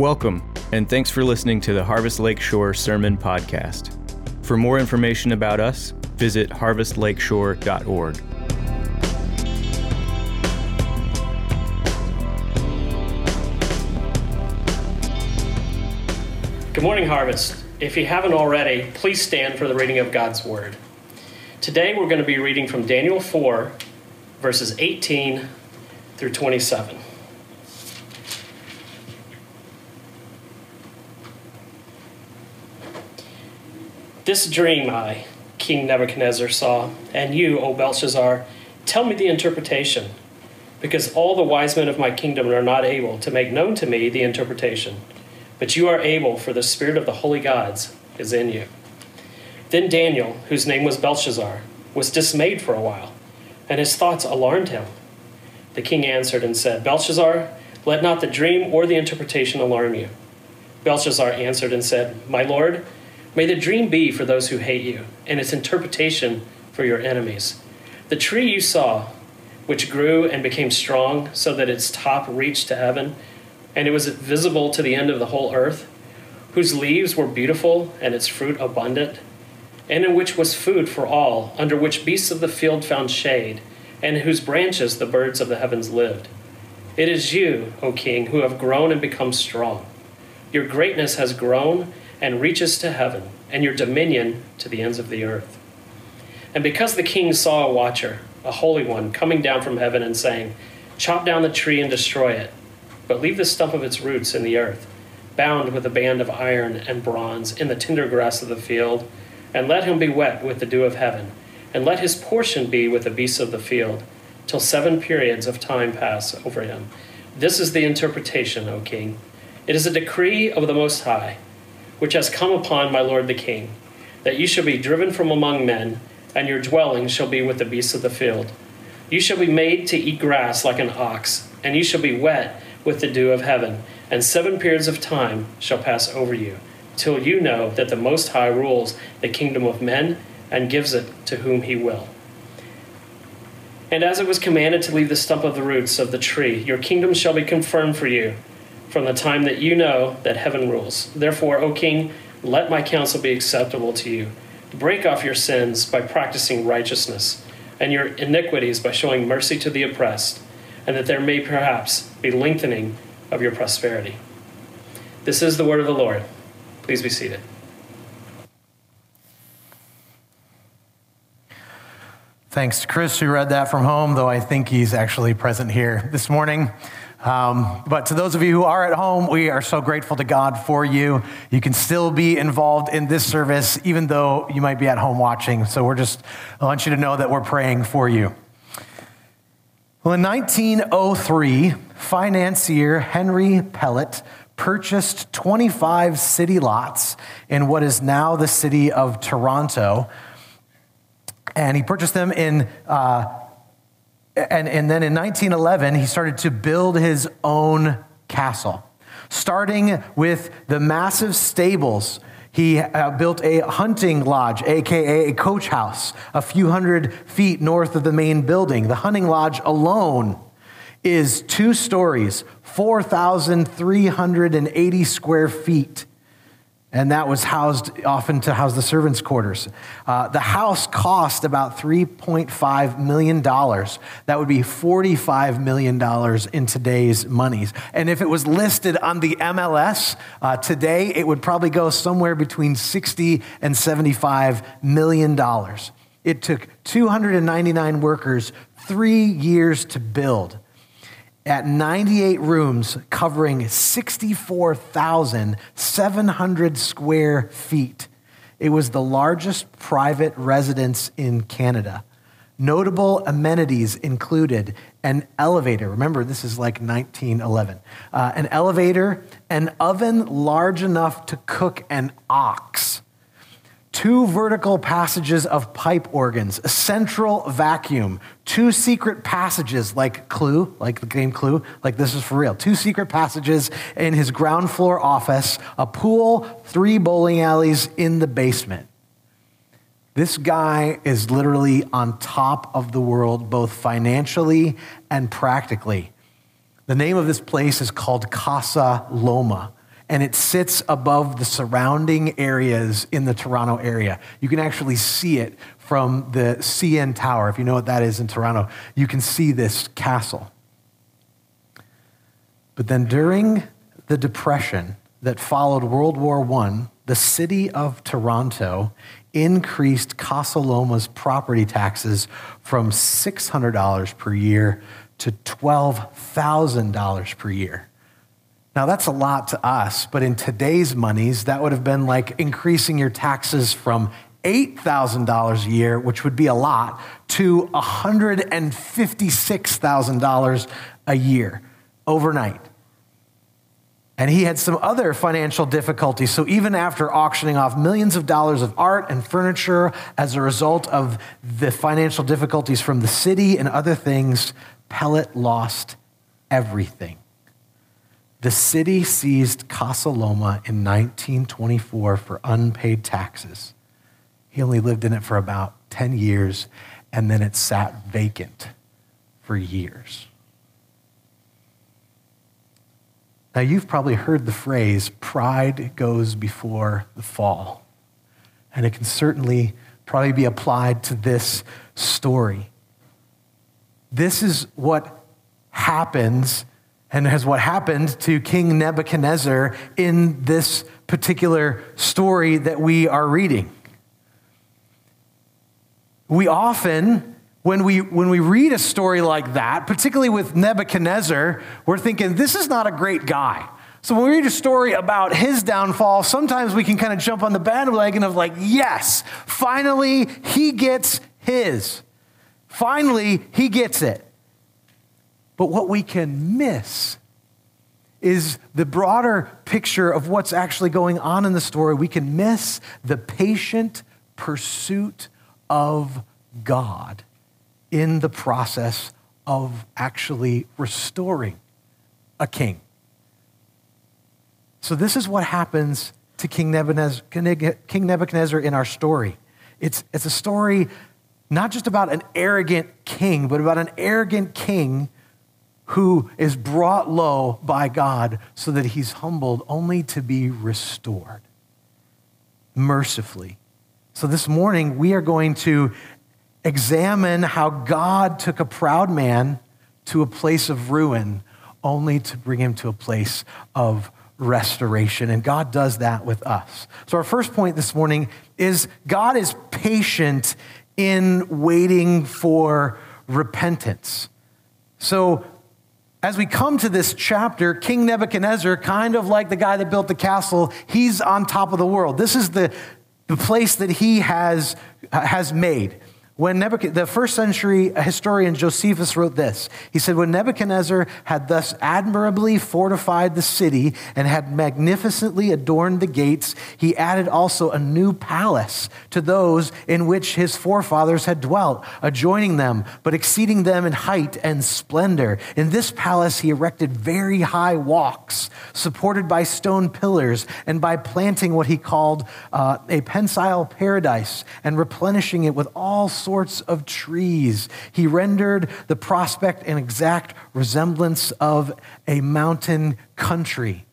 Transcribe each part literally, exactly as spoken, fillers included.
Welcome, and thanks for listening to the Harvest Lakeshore Sermon Podcast. For more information about us, visit harvest lakeshore dot org. Good morning, Harvest. If you haven't already, please stand for the reading of God's Word. Today we're going to be reading from Daniel four, verses eighteen through twenty-seven. This dream I, King Nebuchadnezzar, saw, and you, O Belteshazzar, tell me the interpretation, because all the wise men of my kingdom are not able to make known to me the interpretation. But you are able, for the spirit of the holy gods is in you. Then Daniel, whose name was Belteshazzar, was dismayed for a while, and his thoughts alarmed him. The king answered and said, Belteshazzar, let not the dream or the interpretation alarm you. Belteshazzar answered and said, My lord, may the dream be for those who hate you, and its interpretation for your enemies. The tree you saw, which grew and became strong so that its top reached to heaven, and it was visible to the end of the whole earth, whose leaves were beautiful and its fruit abundant, and in which was food for all, under which beasts of the field found shade, and in whose branches the birds of the heavens lived. It is you, O king, who have grown and become strong. Your greatness has grown and reaches to heaven, and your dominion to the ends of the earth. And because the king saw a watcher, a holy one, coming down from heaven and saying, Chop down the tree and destroy it, but leave the stump of its roots in the earth, bound with a band of iron and bronze in the tender grass of the field, and let him be wet with the dew of heaven, and let his portion be with the beasts of the field, till seven periods of time pass over him. This is the interpretation, O king. It is a decree of the Most High, which has come upon my lord the king, that you shall be driven from among men, and your dwelling shall be with the beasts of the field. You shall be made to eat grass like an ox, and you shall be wet with the dew of heaven, and seven periods of time shall pass over you, till you know that the Most High rules the kingdom of men and gives it to whom he will. And as it was commanded to leave the stump of the roots of the tree, your kingdom shall be confirmed for you from the time that you know that heaven rules. Therefore, O king, let my counsel be acceptable to you. Break off your sins by practicing righteousness, and your iniquities by showing mercy to the oppressed, and that there may perhaps be lengthening of your prosperity. This is the word of the Lord. Please be seated. Thanks to Chris, who read that from home, though I think he's actually present here this morning. Um, but to those of you who are at home, we are so grateful to God for you. You can still be involved in this service, even though you might be at home watching. So we're just, I want you to know that we're praying for you. Well, in nineteen oh three, financier Henry Pellatt purchased twenty-five city lots in what is now the city of Toronto, and he purchased them in, uh, and, and then in nineteen eleven, he started to build his own castle, starting with the massive stables. He uh, built a hunting lodge, a k a a coach house, a few hundred feet north of the main building. The hunting lodge alone is two stories, four thousand three hundred eighty square feet. And that was housed, often to house the servants' quarters. Uh, the house cost about three point five million dollars. That would be forty-five million dollars in today's monies. And if it was listed on the M L S uh, today, it would probably go somewhere between sixty and seventy-five million dollars. It took two hundred ninety-nine workers three years to build, at ninety-eight rooms covering sixty-four thousand seven hundred square feet. It was the largest private residence in Canada. Notable amenities included an elevator. Remember, this is like nineteen eleven. Uh, an elevator, an oven large enough to cook an ox, two vertical passages of pipe organs, a central vacuum, two secret passages like Clue, like the game Clue, like this is for real, two secret passages in his ground floor office, a pool, three bowling alleys in the basement. This guy is literally on top of the world, both financially and practically. The name of this place is called Casa Loma. and it sits above the surrounding areas in the Toronto area. You can actually see it from the C N Tower. If you know what that is in Toronto, you can see this castle. But then during the Depression that followed World War One, the city of Toronto increased Casa Loma's property taxes from six hundred dollars per year to twelve thousand dollars per year. Now that's a lot to us, but in today's monies, that would have been like increasing your taxes from eight thousand dollars a year, which would be a lot, to one hundred fifty-six thousand dollars a year overnight. And he had some other financial difficulties. So even after auctioning off millions of dollars of art and furniture as a result of the financial difficulties from the city and other things, Pellatt lost everything. The city seized Casa Loma in nineteen twenty-four for unpaid taxes. He only lived in it for about ten years, and then it sat vacant for years. Now, you've probably heard the phrase, pride goes before the fall. And it can certainly probably be applied to this story. This is what happens and has what happened to King Nebuchadnezzar in this particular story that we are reading. We often, when we when we read a story like that, particularly with Nebuchadnezzar, we're thinking, this is not a great guy. So when we read a story about his downfall, sometimes we can kind of jump on the bandwagon of like, yes, finally he gets his. Finally, he gets it. But what we can miss is the broader picture of what's actually going on in the story. We can miss the patient pursuit of God in the process of actually restoring a king. So this is what happens to King Nebuchadnezzar, King Nebuchadnezzar in our story. It's, it's a story not just about an arrogant king, but about an arrogant king who is brought low by God so that he's humbled only to be restored mercifully. So this morning, we are going to examine how God took a proud man to a place of ruin only to bring him to a place of restoration. And God does that with us. So our first point this morning is God is patient in waiting for repentance. So as we come to this chapter, King Nebuchadnezzar, kind of like the guy that built the castle, he's on top of the world. This is the, the place that he has, uh, has made. When Nebuchadnezzar, the first century historian Josephus wrote this. He said, when Nebuchadnezzar had thus admirably fortified the city and had magnificently adorned the gates, he added also a new palace to those in which his forefathers had dwelt, adjoining them, but exceeding them in height and splendor. In this palace, he erected very high walks, supported by stone pillars, and by planting what he called uh, a pensile paradise and replenishing it with all sorts of trees. He rendered the prospect an exact resemblance of a mountain country.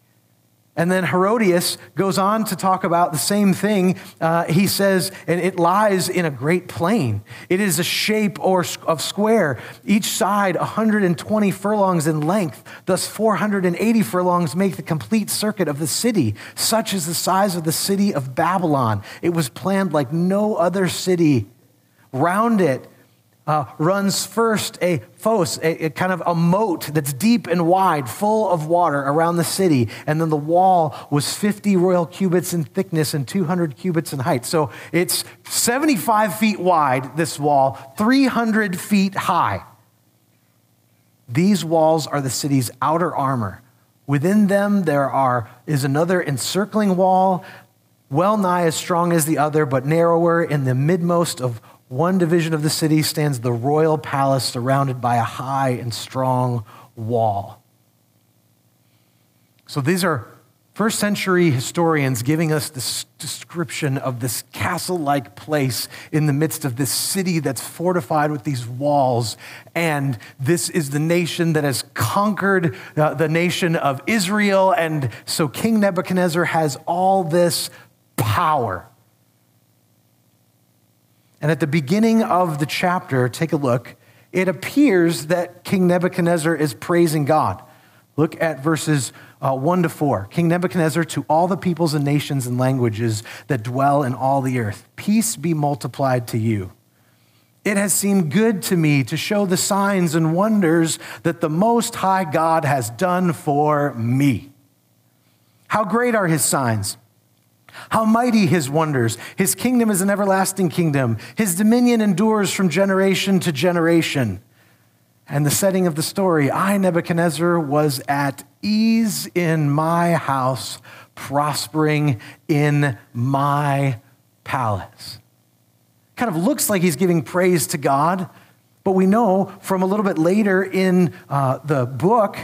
And then Herodias goes on to talk about the same thing. Uh, he says, and it lies in a great plain. It is a shape or of square, each side one hundred twenty furlongs in length. Thus four hundred eighty furlongs make the complete circuit of the city. Such is the size of the city of Babylon. It was planned like no other city. Round it uh, runs first a fosse, a, a kind of a moat that's deep and wide, full of water around the city. And then the wall was fifty royal cubits in thickness and two hundred cubits in height. So it's seventy-five feet wide, this wall, three hundred feet high. These walls are the city's outer armor. Within them, there are is another encircling wall, well nigh as strong as the other, but narrower. In the midmost of one division of the city stands the royal palace, surrounded by a high and strong wall. So these are First century historians giving us this description of this castle-like place in the midst of this city that's fortified with these walls. And this is the nation that has conquered uh, the nation of Israel. And so King Nebuchadnezzar has all this power. And at the beginning of the chapter, take a look, it appears that King Nebuchadnezzar is praising God. Look at verses Uh, one to four. King Nebuchadnezzar, to all the peoples and nations and languages that dwell in all the earth, peace be multiplied to you. It has seemed good to me to show the signs and wonders that the Most High God has done for me. How great are his signs! How mighty his wonders! His kingdom is an everlasting kingdom. His dominion endures from generation to generation. And the setting of the story, I, Nebuchadnezzar, was at ease in my house, prospering in my palace. Kind of looks like he's giving praise to God, but we know from a little bit later in uh, the book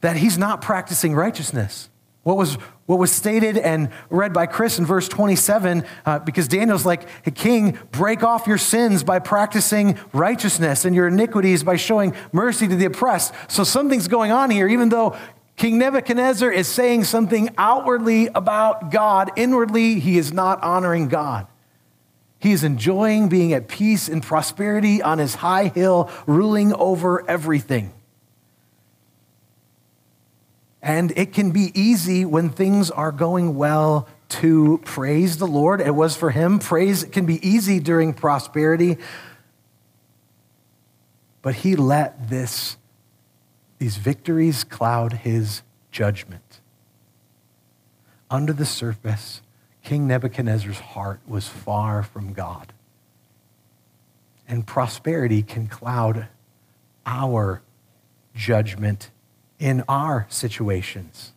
that he's not practicing righteousness. What was What was stated and read by Chris in verse twenty-seven, uh, because Daniel's like, hey, King, break off your sins by practicing righteousness and your iniquities by showing mercy to the oppressed. So something's going on here, even though King Nebuchadnezzar is saying something outwardly about God, inwardly he is not honoring God. He is enjoying being at peace and prosperity on his high hill, ruling over everything. And it can be easy when things are going well to praise the Lord. It was for him. Praise can be easy during prosperity. But he let this, these victories cloud his judgment. Under the surface, King Nebuchadnezzar's heart was far from God. And prosperity can cloud our judgment in our situations.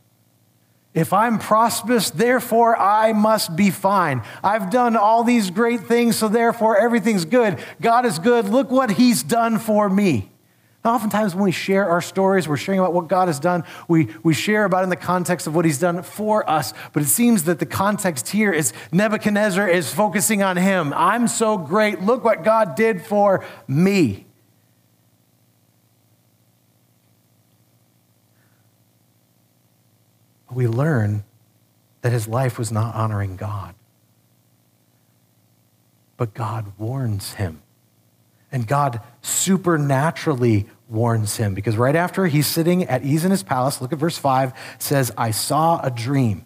If I'm prosperous, therefore I must be fine. I've done all these great things, so therefore everything's good. God is good. Look what he's done for me. Now, oftentimes when we share our stories, we're sharing about what God has done. We, we share about it in the context of what he's done for us. But it seems that the context here is Nebuchadnezzar is focusing on him. I'm so great. Look what God did for me. We learn that his life was not honoring God. But God warns him. And God supernaturally warns him, because right after he's sitting at ease in his palace, look at verse five, says, I saw a dream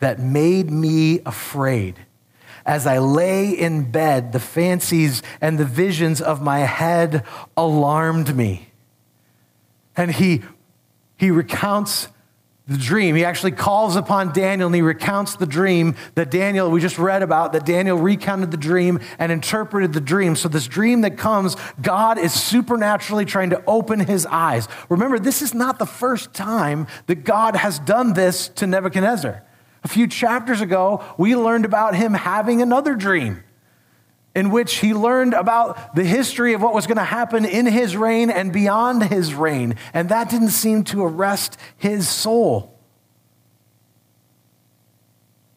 that made me afraid. As I lay in bed, the fancies and the visions of my head alarmed me. And he, he recounts the dream. He actually calls upon Daniel and he recounts the dream that Daniel, we just read about, that Daniel recounted the dream and interpreted the dream. So this dream that comes, God is supernaturally trying to open his eyes. Remember, this is not the first time that God has done this to Nebuchadnezzar. A few chapters ago, we learned about him having another dream in which he learned about the history of what was going to happen in his reign and beyond his reign. And that didn't seem to arrest his soul.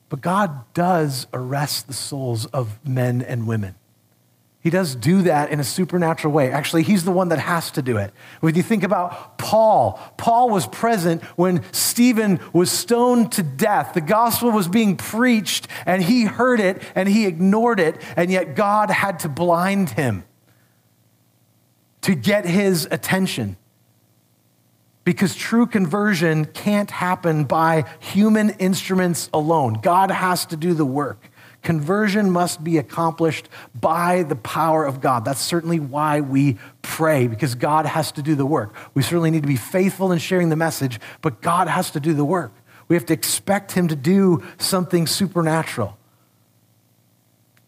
But God does arrest the souls of men and women. He does do that in a supernatural way. Actually, he's the one that has to do it. When you think about Paul, Paul was present when Stephen was stoned to death. The gospel was being preached, and he heard it, and he ignored it, and yet God had to blind him to get his attention. Because true conversion can't happen by human instruments alone. God has to do the work. Conversion must be accomplished by the power of God. That's certainly why we pray, because God has to do the work. We certainly need to be faithful in sharing the message, but God has to do the work. We have to expect him to do something supernatural.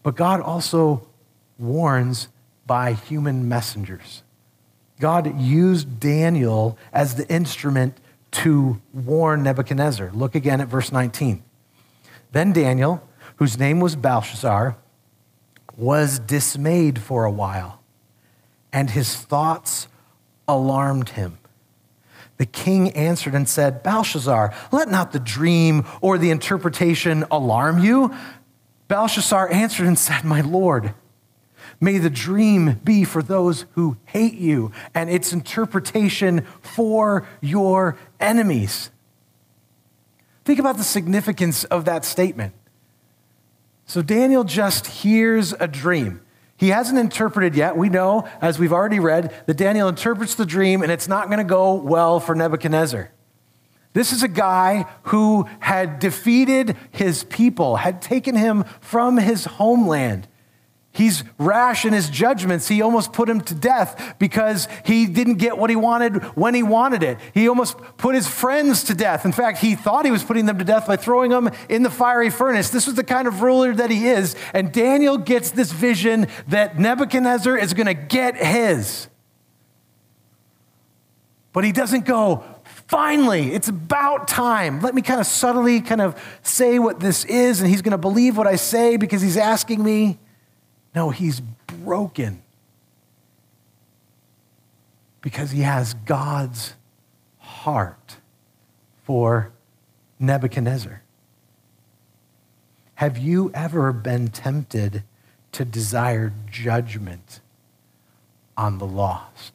But God also warns by human messengers. God used Daniel as the instrument to warn Nebuchadnezzar. Look again at verse nineteen. Then Daniel, whose name was Belteshazzar, was dismayed for a while, and his thoughts alarmed him. The king answered and said, Belshazzar, let not the dream or the interpretation alarm you. Belshazzar answered and said, my lord, may the dream be for those who hate you and its interpretation for your enemies. Think about the significance of that statement. So Daniel just hears a dream. He hasn't interpreted yet. We know, as we've already read, that Daniel interprets the dream and it's not going to go well for Nebuchadnezzar. This is a guy who had defeated his people, had taken him from his homeland. He's rash in his judgments. He almost put him to death because he didn't get what he wanted when he wanted it. He almost put his friends to death. In fact, he thought he was putting them to death by throwing them in the fiery furnace. This was the kind of ruler that he is. And Daniel gets this vision that Nebuchadnezzar is going to get his. But he doesn't go, finally, it's about time. Let me kind of subtly kind of say what this is, and he's going to believe what I say because he's asking me. No, he's broken because he has God's heart for Nebuchadnezzar. Have you ever been tempted to desire judgment on the lost?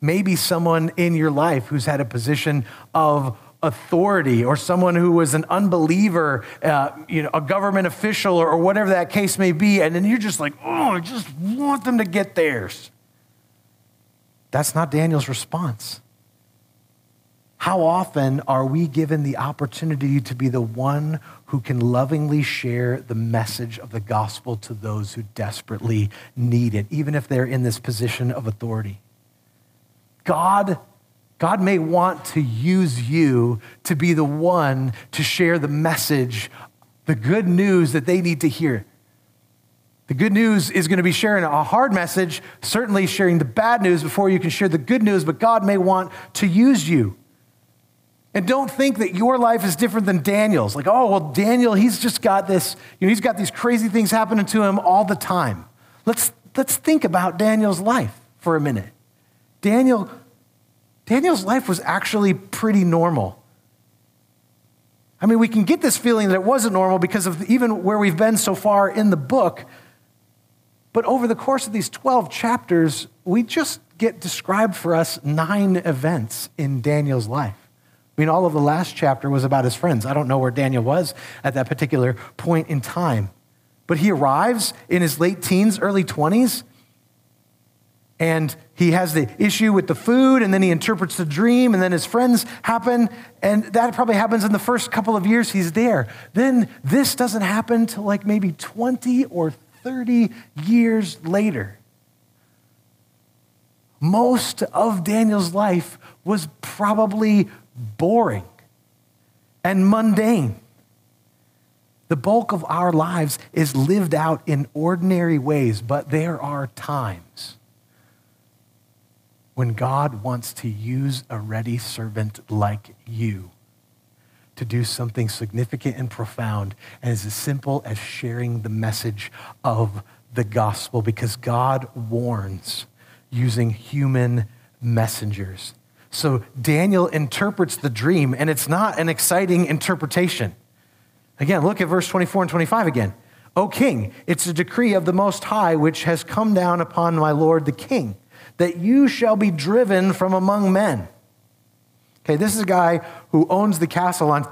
Maybe someone in your life who's had a position of authority, or someone who was an unbeliever, uh, you know, a government official, or, or whatever that case may be, and then you're just like, oh, I just want them to get theirs. That's not Daniel's response. How often are we given the opportunity to be the one who can lovingly share the message of the gospel to those who desperately need it, even if they're in this position of authority? God God may want to use you to be the one to share the message, the good news that they need to hear. The good news is going to be sharing a hard message, certainly sharing the bad news before you can share the good news, but God may want to use you. And don't think that your life is different than Daniel's. Like, oh, well, Daniel, he's just got this, you know, he's got these crazy things happening to him all the time. Let's, let's think about Daniel's life for a minute. Daniel... Daniel's life was actually pretty normal. I mean, we can get this feeling that it wasn't normal because of even where we've been so far in the book. But over the course of these twelve chapters, we just get described for us nine events in Daniel's life. I mean, all of the last chapter was about his friends. I don't know where Daniel was at that particular point in time. But he arrives in his late teens, early twenties, and he has the issue with the food, and then he interprets the dream, and then his friends happen, and that probably happens in the first couple of years he's there. Then this doesn't happen till like maybe twenty or thirty years later. Most of Daniel's life was probably boring and mundane. The bulk of our lives is lived out in ordinary ways, but there are times when God wants to use a ready servant like you to do something significant and profound, and is as simple as sharing the message of the gospel, because God warns using human messengers. So Daniel interprets the dream, and it's not an exciting interpretation. Again, look at verse twenty-four and twenty-five again. O king, it's a decree of the Most High which has come down upon my lord the king, that you shall be driven from among men. Okay, this is a guy who owns the castle on,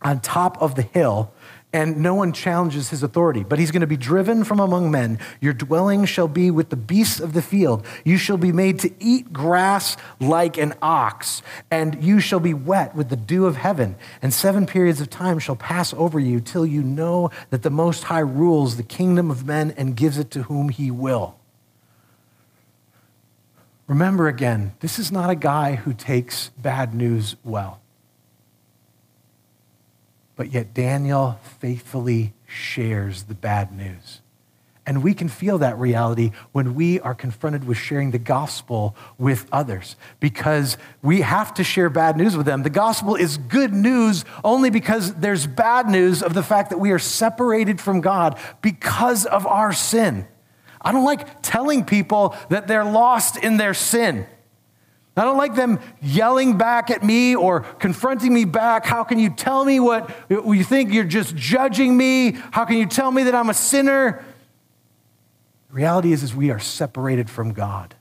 on top of the hill, and no one challenges his authority, but he's going to be driven from among men. Your dwelling shall be with the beasts of the field. You shall be made to eat grass like an ox, and you shall be wet with the dew of heaven, and seven periods of time shall pass over you till you know that the Most High rules the kingdom of men and gives it to whom he will. Remember again, this is not a guy who takes bad news well. But yet Daniel faithfully shares the bad news. And we can feel that reality when we are confronted with sharing the gospel with others, because we have to share bad news with them. The gospel is good news only because there's bad news of the fact that we are separated from God because of our sin. I don't like telling people that they're lost in their sin. I don't like them yelling back at me or confronting me back. How can you tell me what you think? You're just judging me. How can you tell me that I'm a sinner? The reality is, is we are separated from God.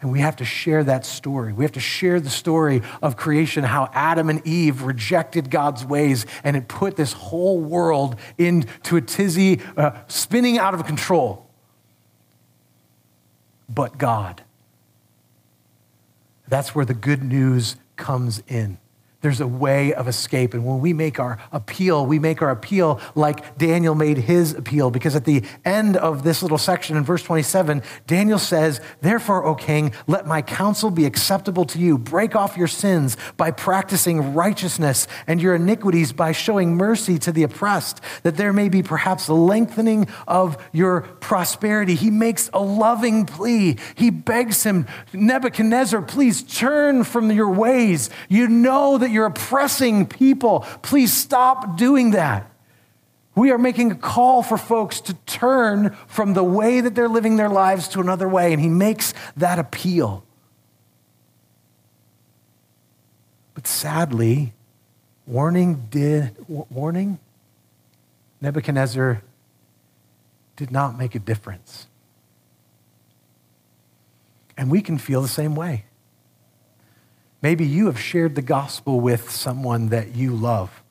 And we have to share that story. We have to share the story of creation, how Adam and Eve rejected God's ways, and it put this whole world into a tizzy, uh, spinning out of control. But God. That's where the good news comes in. There's a way of escape. And when we make our appeal, we make our appeal like Daniel made his appeal. Because at the end of this little section in verse twenty-seven, Daniel says, "Therefore, O king, let my counsel be acceptable to you. Break off your sins by practicing righteousness and your iniquities by showing mercy to the oppressed, that there may be perhaps a lengthening of your prosperity." He makes a loving plea. He begs him, "Nebuchadnezzar, please turn from your ways. You know that that you're oppressing people. Please stop doing that." We are making a call for folks to turn from the way that they're living their lives to another way, and he makes that appeal. But sadly, warning did, warning? Nebuchadnezzar did not make a difference. And we can feel the same way. Maybe you have shared the gospel with someone that you love.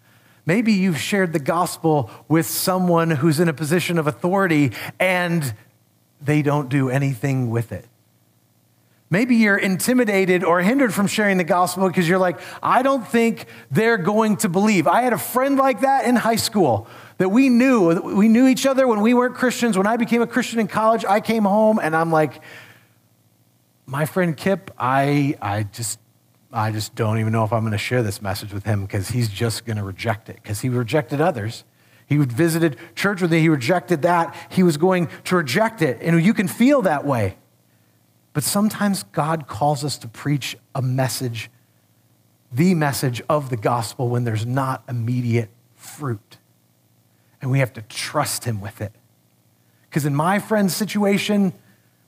Maybe you've shared the gospel with someone who's in a position of authority and they don't do anything with it. Maybe you're intimidated or hindered from sharing the gospel because you're like, I don't think they're going to believe. I had a friend like that in high school that we knew. We knew each other when we weren't Christians. When I became a Christian in college, I came home and I'm like, my friend Kip, I, I just... I just don't even know if I'm going to share this message with him because he's just going to reject it. Because he rejected others. He visited church with me. He rejected that. He was going to reject it. And you can feel that way. But sometimes God calls us to preach a message, the message of the gospel, when there's not immediate fruit. And we have to trust him with it. Because in my friend's situation,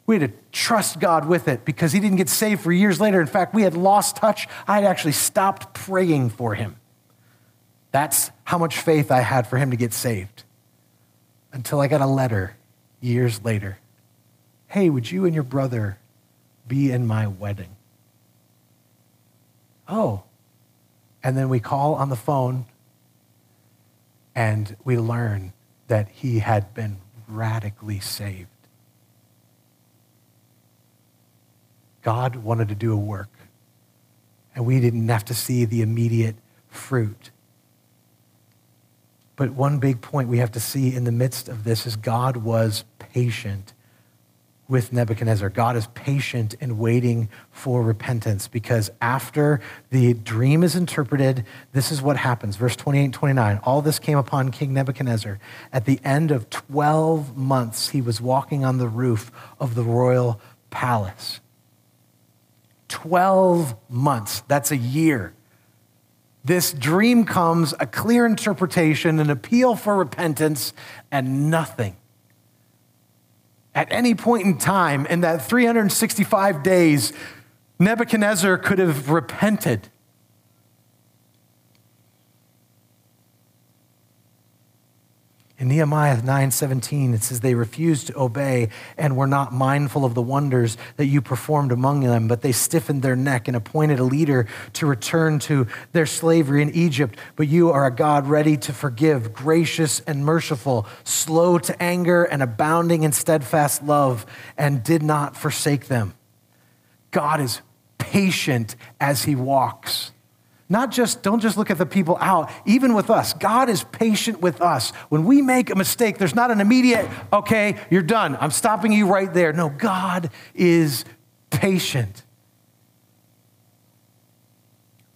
we had to trust God with it because he didn't get saved for years later. In fact, we had lost touch. I had actually stopped praying for him. That's how much faith I had for him to get saved until I got a letter years later. "Hey, would you and your brother be in my wedding?" Oh. And then we call on the phone and we learn that he had been radically saved. God wanted to do a work, and we didn't have to see the immediate fruit. But one big point we have to see in the midst of this is God was patient with Nebuchadnezzar. God is patient in waiting for repentance, because after the dream is interpreted, this is what happens. Verse twenty-eight and twenty-nine, "All this came upon King Nebuchadnezzar. At the end of twelve months, he was walking on the roof of the royal palace." twelve months, that's a year. This dream comes, a clear interpretation, an appeal for repentance, and nothing. At any point in time, in that three hundred sixty-five days, Nebuchadnezzar could have repented. In Nehemiah nine seventeen, it says, "They refused to obey and were not mindful of the wonders that you performed among them, but they stiffened their neck and appointed a leader to return to their slavery in Egypt. But you are a God ready to forgive, gracious and merciful, slow to anger and abounding in steadfast love, and did not forsake them." God is patient as he walks. Not just, don't just look at the people out, even with us. God is patient with us. When we make a mistake, there's not an immediate, okay, you're done. I'm stopping you right there. No, God is patient.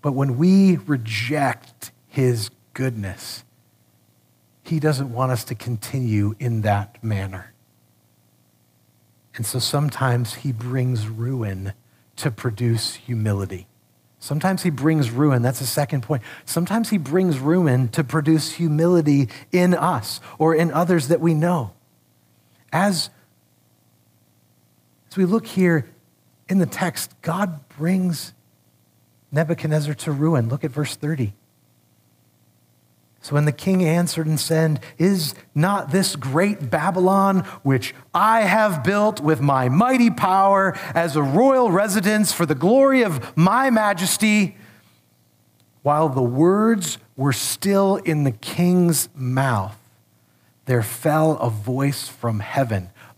But when we reject his goodness, he doesn't want us to continue in that manner. And so sometimes he brings ruin to produce humility. Sometimes he brings ruin. That's the second point. Sometimes he brings ruin to produce humility in us or in others that we know. As, as we look here in the text, God brings Nebuchadnezzar to ruin. Look at verse thirty. So when the king answered and said, "Is not this great Babylon, which I have built with my mighty power as a royal residence for the glory of my majesty?" While the words were still in the king's mouth, there fell a voice from heaven.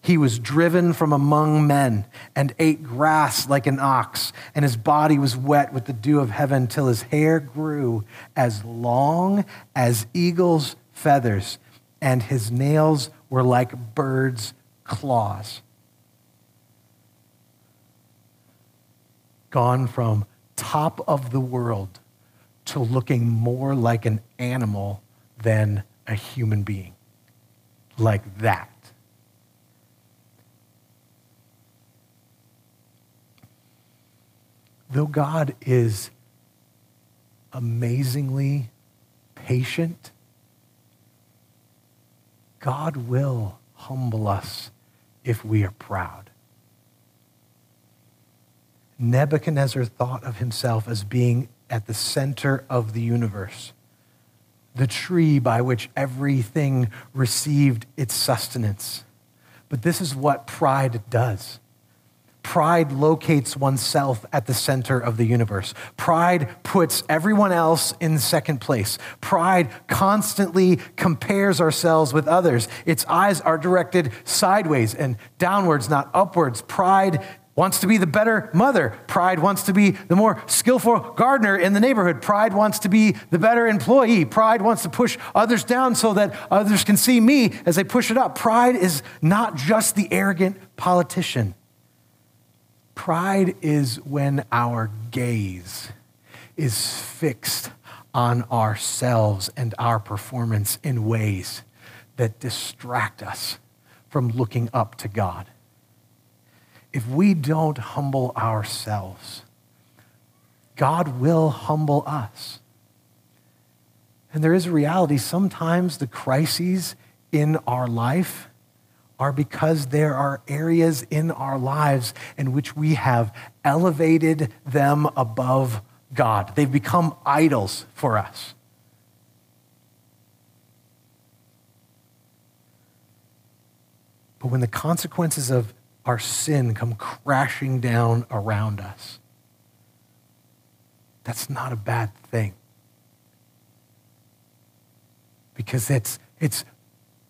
He was driven from among men and ate grass like an ox, and his body was wet with the dew of heaven till his hair grew as long as eagle's feathers, and his nails were like birds' claws. Gone from top of the world to looking more like an animal than a human being. Like that. Though God is amazingly patient, God will humble us if we are proud. Nebuchadnezzar thought of himself as being at the center of the universe, the tree by which everything received its sustenance. But this is what pride does. Pride locates oneself at the center of the universe. Pride puts everyone else in second place. Pride constantly compares ourselves with others. Its eyes are directed sideways and downwards, not upwards. Pride wants to be the better mother. Pride wants to be the more skillful gardener in the neighborhood. Pride wants to be the better employee. Pride wants to push others down so that others can see me as they push it up. Pride is not just the arrogant politician. Pride is when our gaze is fixed on ourselves and our performance in ways that distract us from looking up to God. If we don't humble ourselves, God will humble us. And there is a reality. Sometimes the crises in our life are because there are areas in our lives in which we have elevated them above God. They've become idols for us. But when the consequences of our sin come crashing down around us, that's not a bad thing. Because it's, it's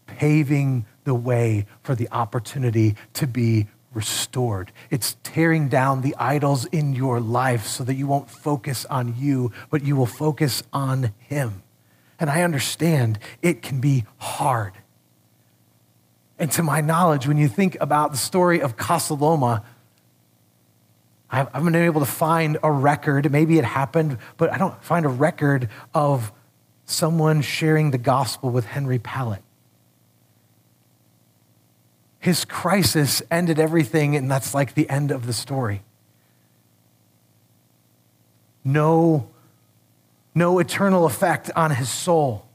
paving the way for the opportunity to be restored. It's tearing down the idols in your life so that you won't focus on you, but you will focus on him. And I understand it can be hard. And to my knowledge, when you think about the story of Casa Loma, I haven't been able to find a record. Maybe it happened, but I don't find a record of someone sharing the gospel with Henry Pellatt. His crisis ended everything, and that's like the end of the story. No, no eternal effect on his soul.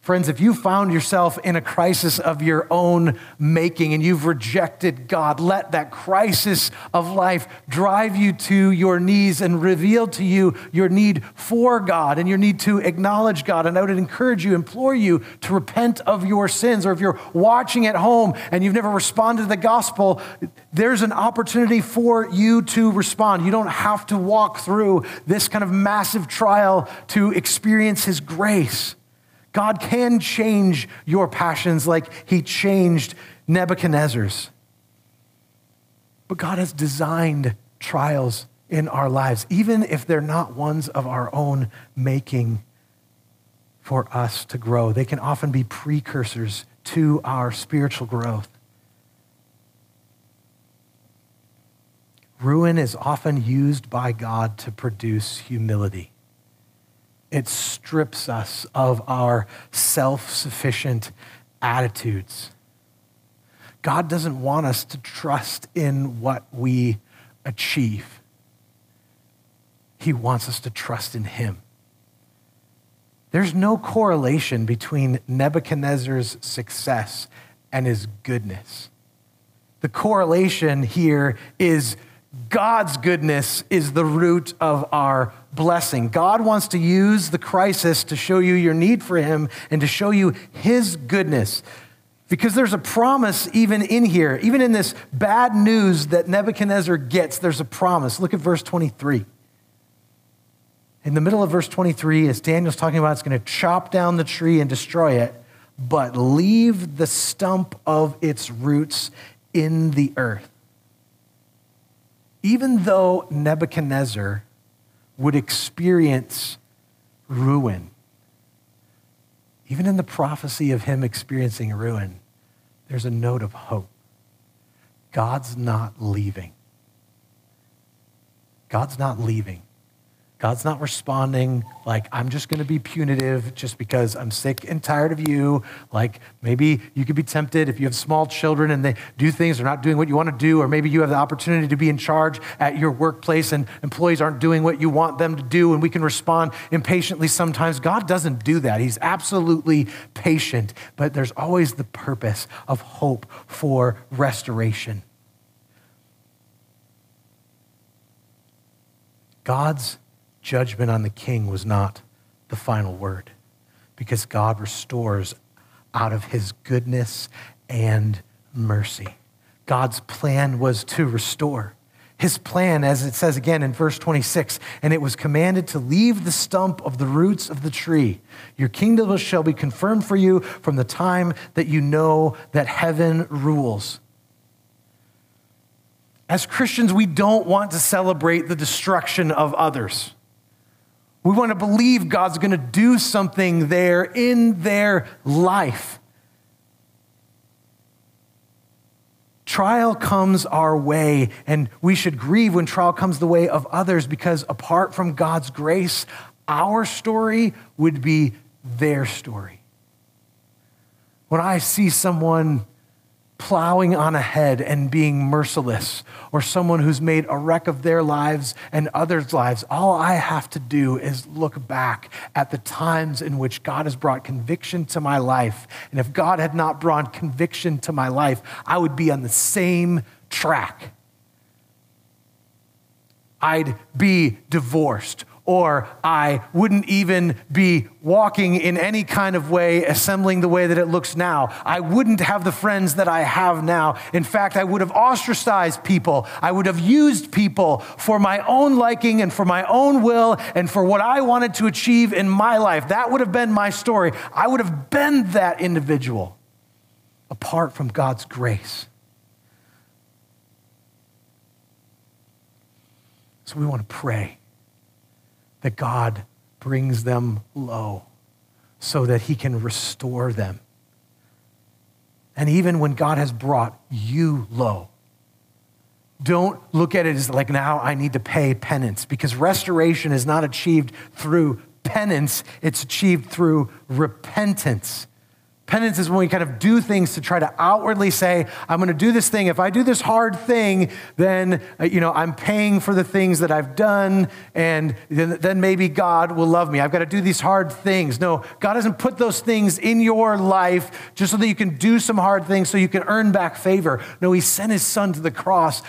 Friends, if you found yourself in a crisis of your own making and you've rejected God, let that crisis of life drive you to your knees and reveal to you your need for God and your need to acknowledge God. And I would encourage you, implore you to repent of your sins. Or if you're watching at home and you've never responded to the gospel, there's an opportunity for you to respond. You don't have to walk through this kind of massive trial to experience his grace. God can change your passions like he changed Nebuchadnezzar's. But God has designed trials in our lives, even if they're not ones of our own making, for us to grow. They can often be precursors to our spiritual growth. Ruin is often used by God to produce humility. It strips us of our self-sufficient attitudes. God doesn't want us to trust in what we achieve. He wants us to trust in him. There's no correlation between Nebuchadnezzar's success and his goodness. The correlation here is God's goodness is the root of our blessing. God wants to use the crisis to show you your need for him and to show you his goodness. Because there's a promise even in here, even in this bad news that Nebuchadnezzar gets, there's a promise. Look at verse twenty-three. In the middle of verse twenty-three, as Daniel's talking about, it's going to chop down the tree and destroy it, but leave the stump of its roots in the earth. Even though Nebuchadnezzar would experience ruin, even in the prophecy of him experiencing ruin, there's a note of hope. God's not leaving. God's not leaving. God's not responding like, I'm just going to be punitive just because I'm sick and tired of you. Like, maybe you could be tempted if you have small children and they do things, they're not doing what you want to do, or maybe you have the opportunity to be in charge at your workplace and employees aren't doing what you want them to do, and we can respond impatiently sometimes. God doesn't do that. He's absolutely patient, but there's always the purpose of hope for restoration. God's judgment on the king was not the final word, because God restores out of his goodness and mercy. God's plan was to restore. His plan, as it says again in verse twenty-six, and it was commanded to leave the stump of the roots of the tree. Your kingdom shall be confirmed for you from the time that you know that heaven rules. As Christians, we don't want to celebrate the destruction of others. We want to believe God's going to do something there in their life. Trial comes our way, and we should grieve when trial comes the way of others, because apart from God's grace, our story would be their story. When I see someone plowing on ahead and being merciless, or someone who's made a wreck of their lives and others' lives, all I have to do is look back at the times in which God has brought conviction to my life. And if God had not brought conviction to my life, I would be on the same track. I'd be divorced, or I wouldn't even be walking in any kind of way, assembling the way that it looks now. I wouldn't have the friends that I have now. In fact, I would have ostracized people. I would have used people for my own liking and for my own will and for what I wanted to achieve in my life. That would have been my story. I would have been that individual apart from God's grace. So we want to pray that God brings them low so that he can restore them. And even when God has brought you low, don't look at it as like, now I need to pay penance, because restoration is not achieved through penance, it's achieved through repentance. Penance is when we kind of do things to try to outwardly say, I'm going to do this thing. If I do this hard thing, then, you know, I'm paying for the things that I've done, and then, then maybe God will love me. I've got to do these hard things. No, God hasn't put those things in your life just so that you can do some hard things so you can earn back favor. No, he sent his son to the cross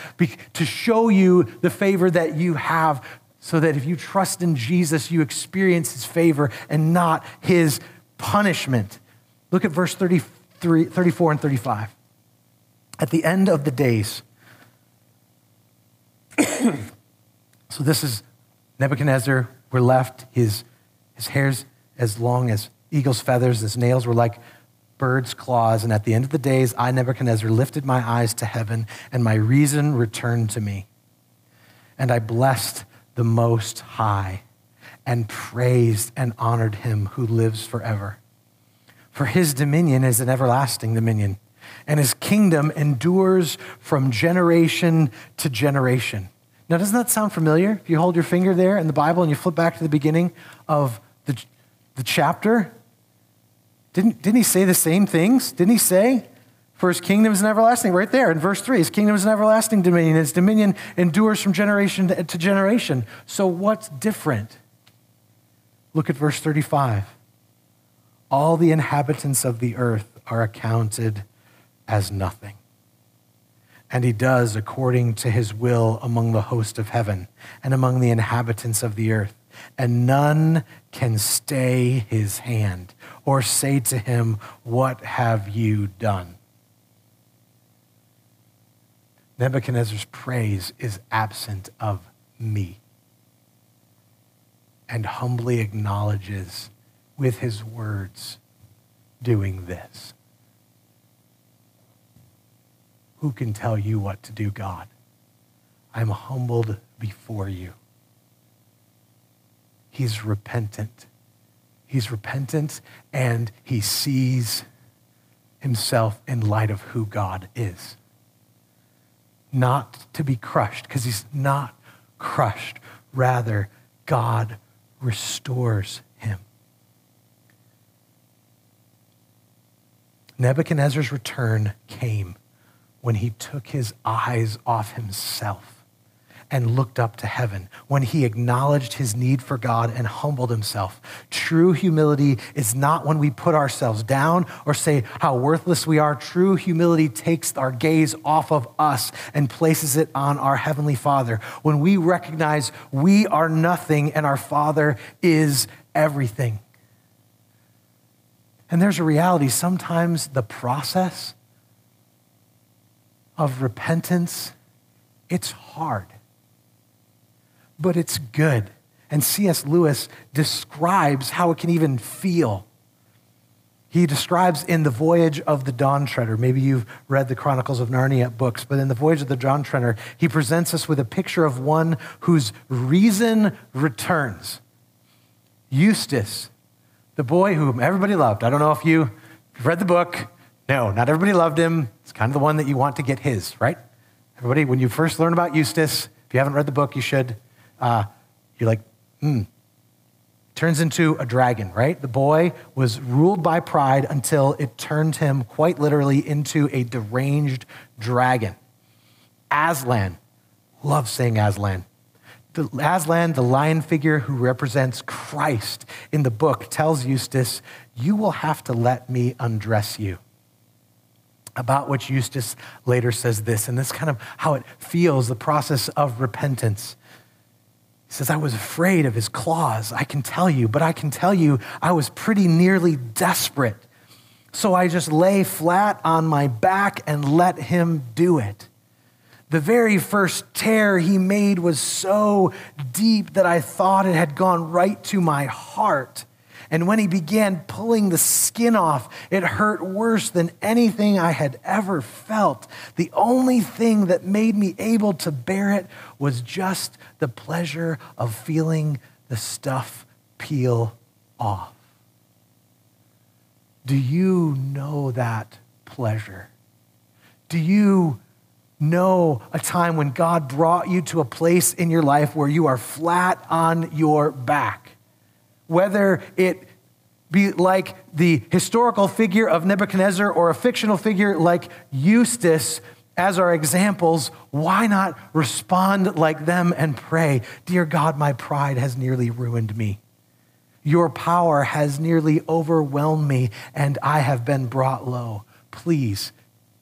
to show you the favor that you have, so that if you trust in Jesus, you experience his favor and not his punishment. Look at verse thirty-three, thirty-four and thirty-five. At the end of the days, so this is Nebuchadnezzar, we're left, his, his hair's as long as eagle's feathers, his nails were like bird's claws, and at the end of the days, I, Nebuchadnezzar, lifted my eyes to heaven, and my reason returned to me. And I blessed the Most High, and praised and honored him who lives forever. For his dominion is an everlasting dominion, and his kingdom endures from generation to generation. Now, doesn't that sound familiar? If you hold your finger there in the Bible and you flip back to the beginning of the, the chapter? Didn't, didn't he say the same things? Didn't he say, for his kingdom is an everlasting? Right there in verse three, his kingdom is an everlasting dominion. His dominion endures from generation to generation. So what's different? Look at verse thirty-five. All the inhabitants of the earth are accounted as nothing. And he does according to his will among the host of heaven and among the inhabitants of the earth. And none can stay his hand or say to him, what have you done? Nebuchadnezzar's praise is absent of me, and humbly acknowledges with his words doing this. Who can tell you what to do, God? I'm humbled before you. He's repentant. He's repentant, and he sees himself in light of who God is. Not to be crushed, because he's not crushed. Rather, God restores him. Nebuchadnezzar's return came when he took his eyes off himself and looked up to heaven, when he acknowledged his need for God and humbled himself. True humility is not when we put ourselves down or say how worthless we are. True humility takes our gaze off of us and places it on our Heavenly Father. When we recognize we are nothing and our Father is everything. And there's a reality. Sometimes the process of repentance, it's hard, but it's good. And C S Lewis describes how it can even feel. He describes in The Voyage of the Dawn Treader, maybe you've read the Chronicles of Narnia books, but in The Voyage of the Dawn Treader, he presents us with a picture of one whose reason returns. Eustace, the boy whom everybody loved. I don't know if you read the book. No, not everybody loved him. It's kind of the one that you want to get his, right? Everybody, when you first learn about Eustace, if you haven't read the book, you should. Uh, you're like, hmm. Turns into a dragon, right? The boy was ruled by pride until it turned him quite literally into a deranged dragon. Aslan, love saying Aslan. The Aslan, the lion figure who represents Christ in the book, tells Eustace, you will have to let me undress you. About which Eustace later says this, and this kind of how it feels, the process of repentance. He says, I was afraid of his claws, I can tell you, but I can tell you I was pretty nearly desperate. So I just lay flat on my back and let him do it. The very first tear he made was so deep that I thought it had gone right to my heart. And when he began pulling the skin off, it hurt worse than anything I had ever felt. The only thing that made me able to bear it was just the pleasure of feeling the stuff peel off. Do you know that pleasure? Do you know a time when God brought you to a place in your life where you are flat on your back? Whether it be like the historical figure of Nebuchadnezzar or a fictional figure like Eustace as our examples, why not respond like them and pray, dear God, my pride has nearly ruined me. Your power has nearly overwhelmed me and I have been brought low. Please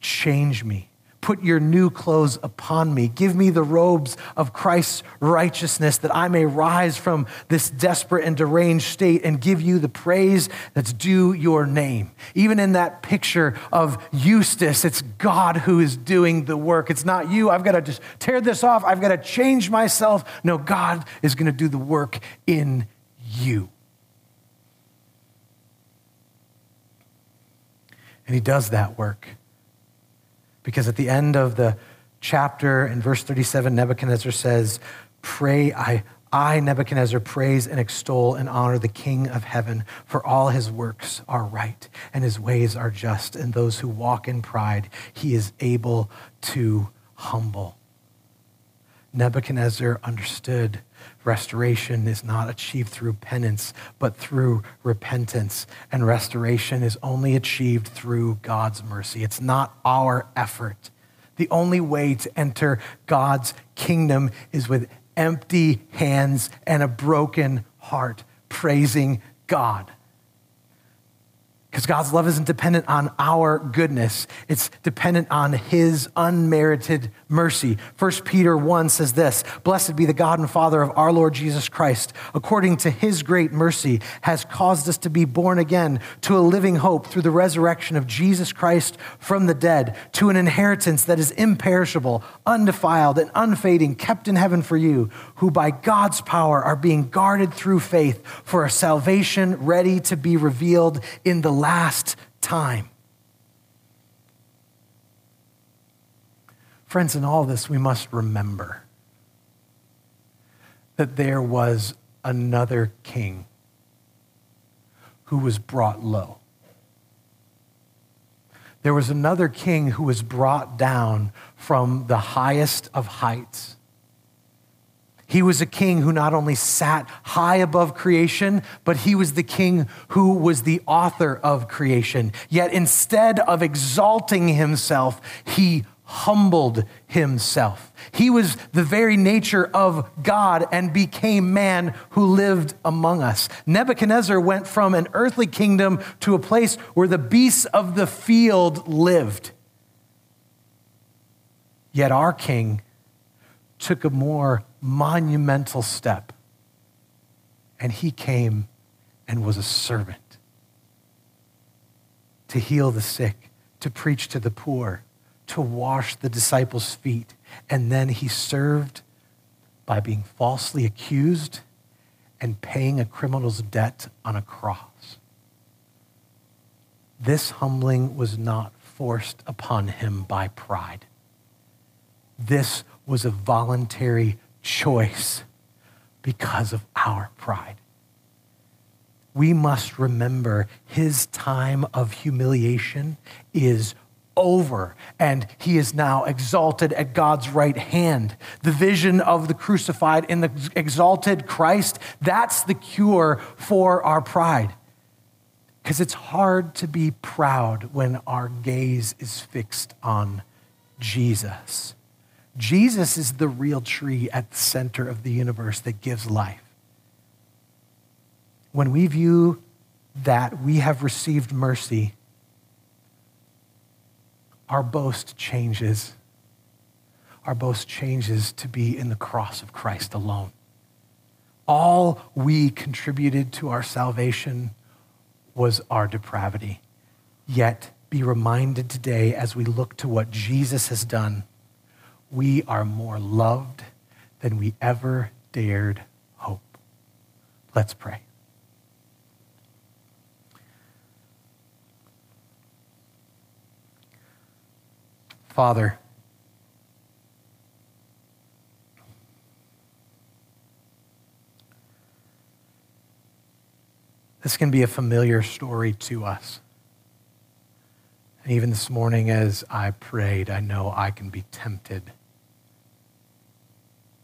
change me. Put your new clothes upon me. Give me the robes of Christ's righteousness that I may rise from this desperate and deranged state and give you the praise that's due your name. Even in that picture of Eustace, it's God who is doing the work. It's not you. I've got to just tear this off. I've got to change myself. No, God is going to do the work in you. And he does that work. Because at the end of the chapter, in verse thirty-seven, Nebuchadnezzar says, pray, I, I, Nebuchadnezzar, praise and extol and honor the King of heaven, for all his works are right and his ways are just, and those who walk in pride, he is able to humble. Nebuchadnezzar understood restoration is not achieved through penance, but through repentance. And restoration is only achieved through God's mercy. It's not our effort. The only way to enter God's kingdom is with empty hands and a broken heart, praising God. Because God's love isn't dependent on our goodness. It's dependent on his unmerited mercy. First Peter one says this, "Blessed be the God and Father of our Lord Jesus Christ, according to his great mercy has caused us to be born again to a living hope through the resurrection of Jesus Christ from the dead, to an inheritance that is imperishable, undefiled, and unfading, kept in heaven for you, who by God's power are being guarded through faith for a salvation ready to be revealed in the last time." Friends, in all this, we must remember that there was another king who was brought low. There was another king who was brought down from the highest of heights. He was a king who not only sat high above creation, but he was the king who was the author of creation. Yet instead of exalting himself, he humbled himself. He was the very nature of God and became man who lived among us. Nebuchadnezzar went from an earthly kingdom to a place where the beasts of the field lived. Yet our king took a more monumental step, and he came and was a servant to heal the sick, to preach to the poor, to wash the disciples' feet, and then he served by being falsely accused and paying a criminal's debt on a cross. This humbling was not forced upon him by pride. This was a voluntary choice because of our pride. We must remember his time of humiliation is over, and he is now exalted at God's right hand. The vision of the crucified in the exalted Christ, that's the cure for our pride. Because it's hard to be proud when our gaze is fixed on Jesus. Jesus is the real tree at the center of the universe that gives life. When we view that we have received mercy, our boast changes. Our boast changes to be in the cross of Christ alone. All we contributed to our salvation was our depravity. Yet be reminded today as we look to what Jesus has done, we are more loved than we ever dared hope. Let's pray. Father, this can be a familiar story to us. And even this morning as I prayed, I know I can be tempted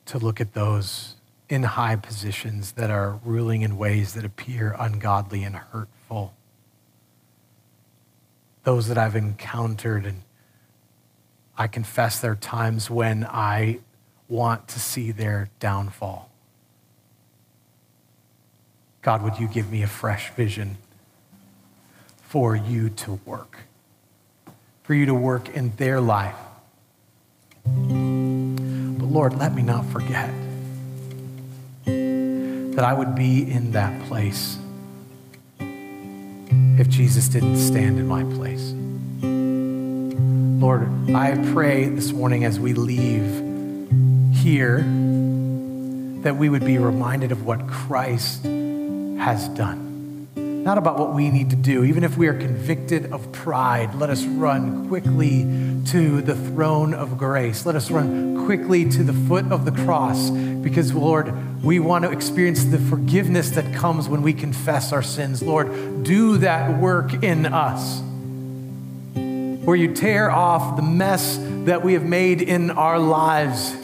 to look at those in high positions that are ruling in ways that appear ungodly and hurtful. Those that I've encountered, and I confess there are times when I want to see their downfall. God, would you give me a fresh vision for you to work, for you to work in their life? Lord, let me not forget that I would be in that place if Jesus didn't stand in my place. Lord, I pray this morning as we leave here that we would be reminded of what Christ has done. Not about what we need to do. Even if we are convicted of pride, let us run quickly to the throne of grace. Let us run quickly to the foot of the cross, because Lord, we want to experience the forgiveness that comes when we confess our sins. Lord, do that work in us where you tear off the mess that we have made in our lives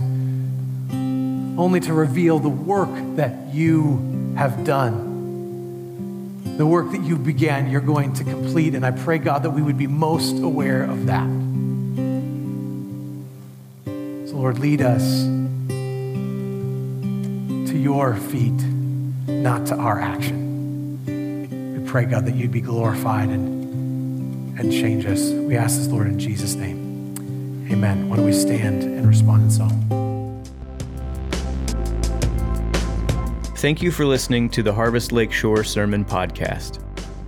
only to reveal the work that you have done. The work that you began, you're going to complete. And I pray, God, that we would be most aware of that. So, Lord, lead us to your feet, not to our action. We pray, God, that you'd be glorified and, and change us. We ask this, Lord, in Jesus' name. Amen. Why don't we stand and respond in song? Thank you for listening to the Harvest Lakeshore Sermon Podcast.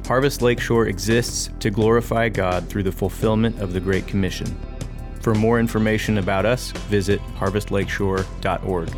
Harvest Lakeshore exists to glorify God through the fulfillment of the Great Commission. For more information about us, visit harvest lakeshore dot org.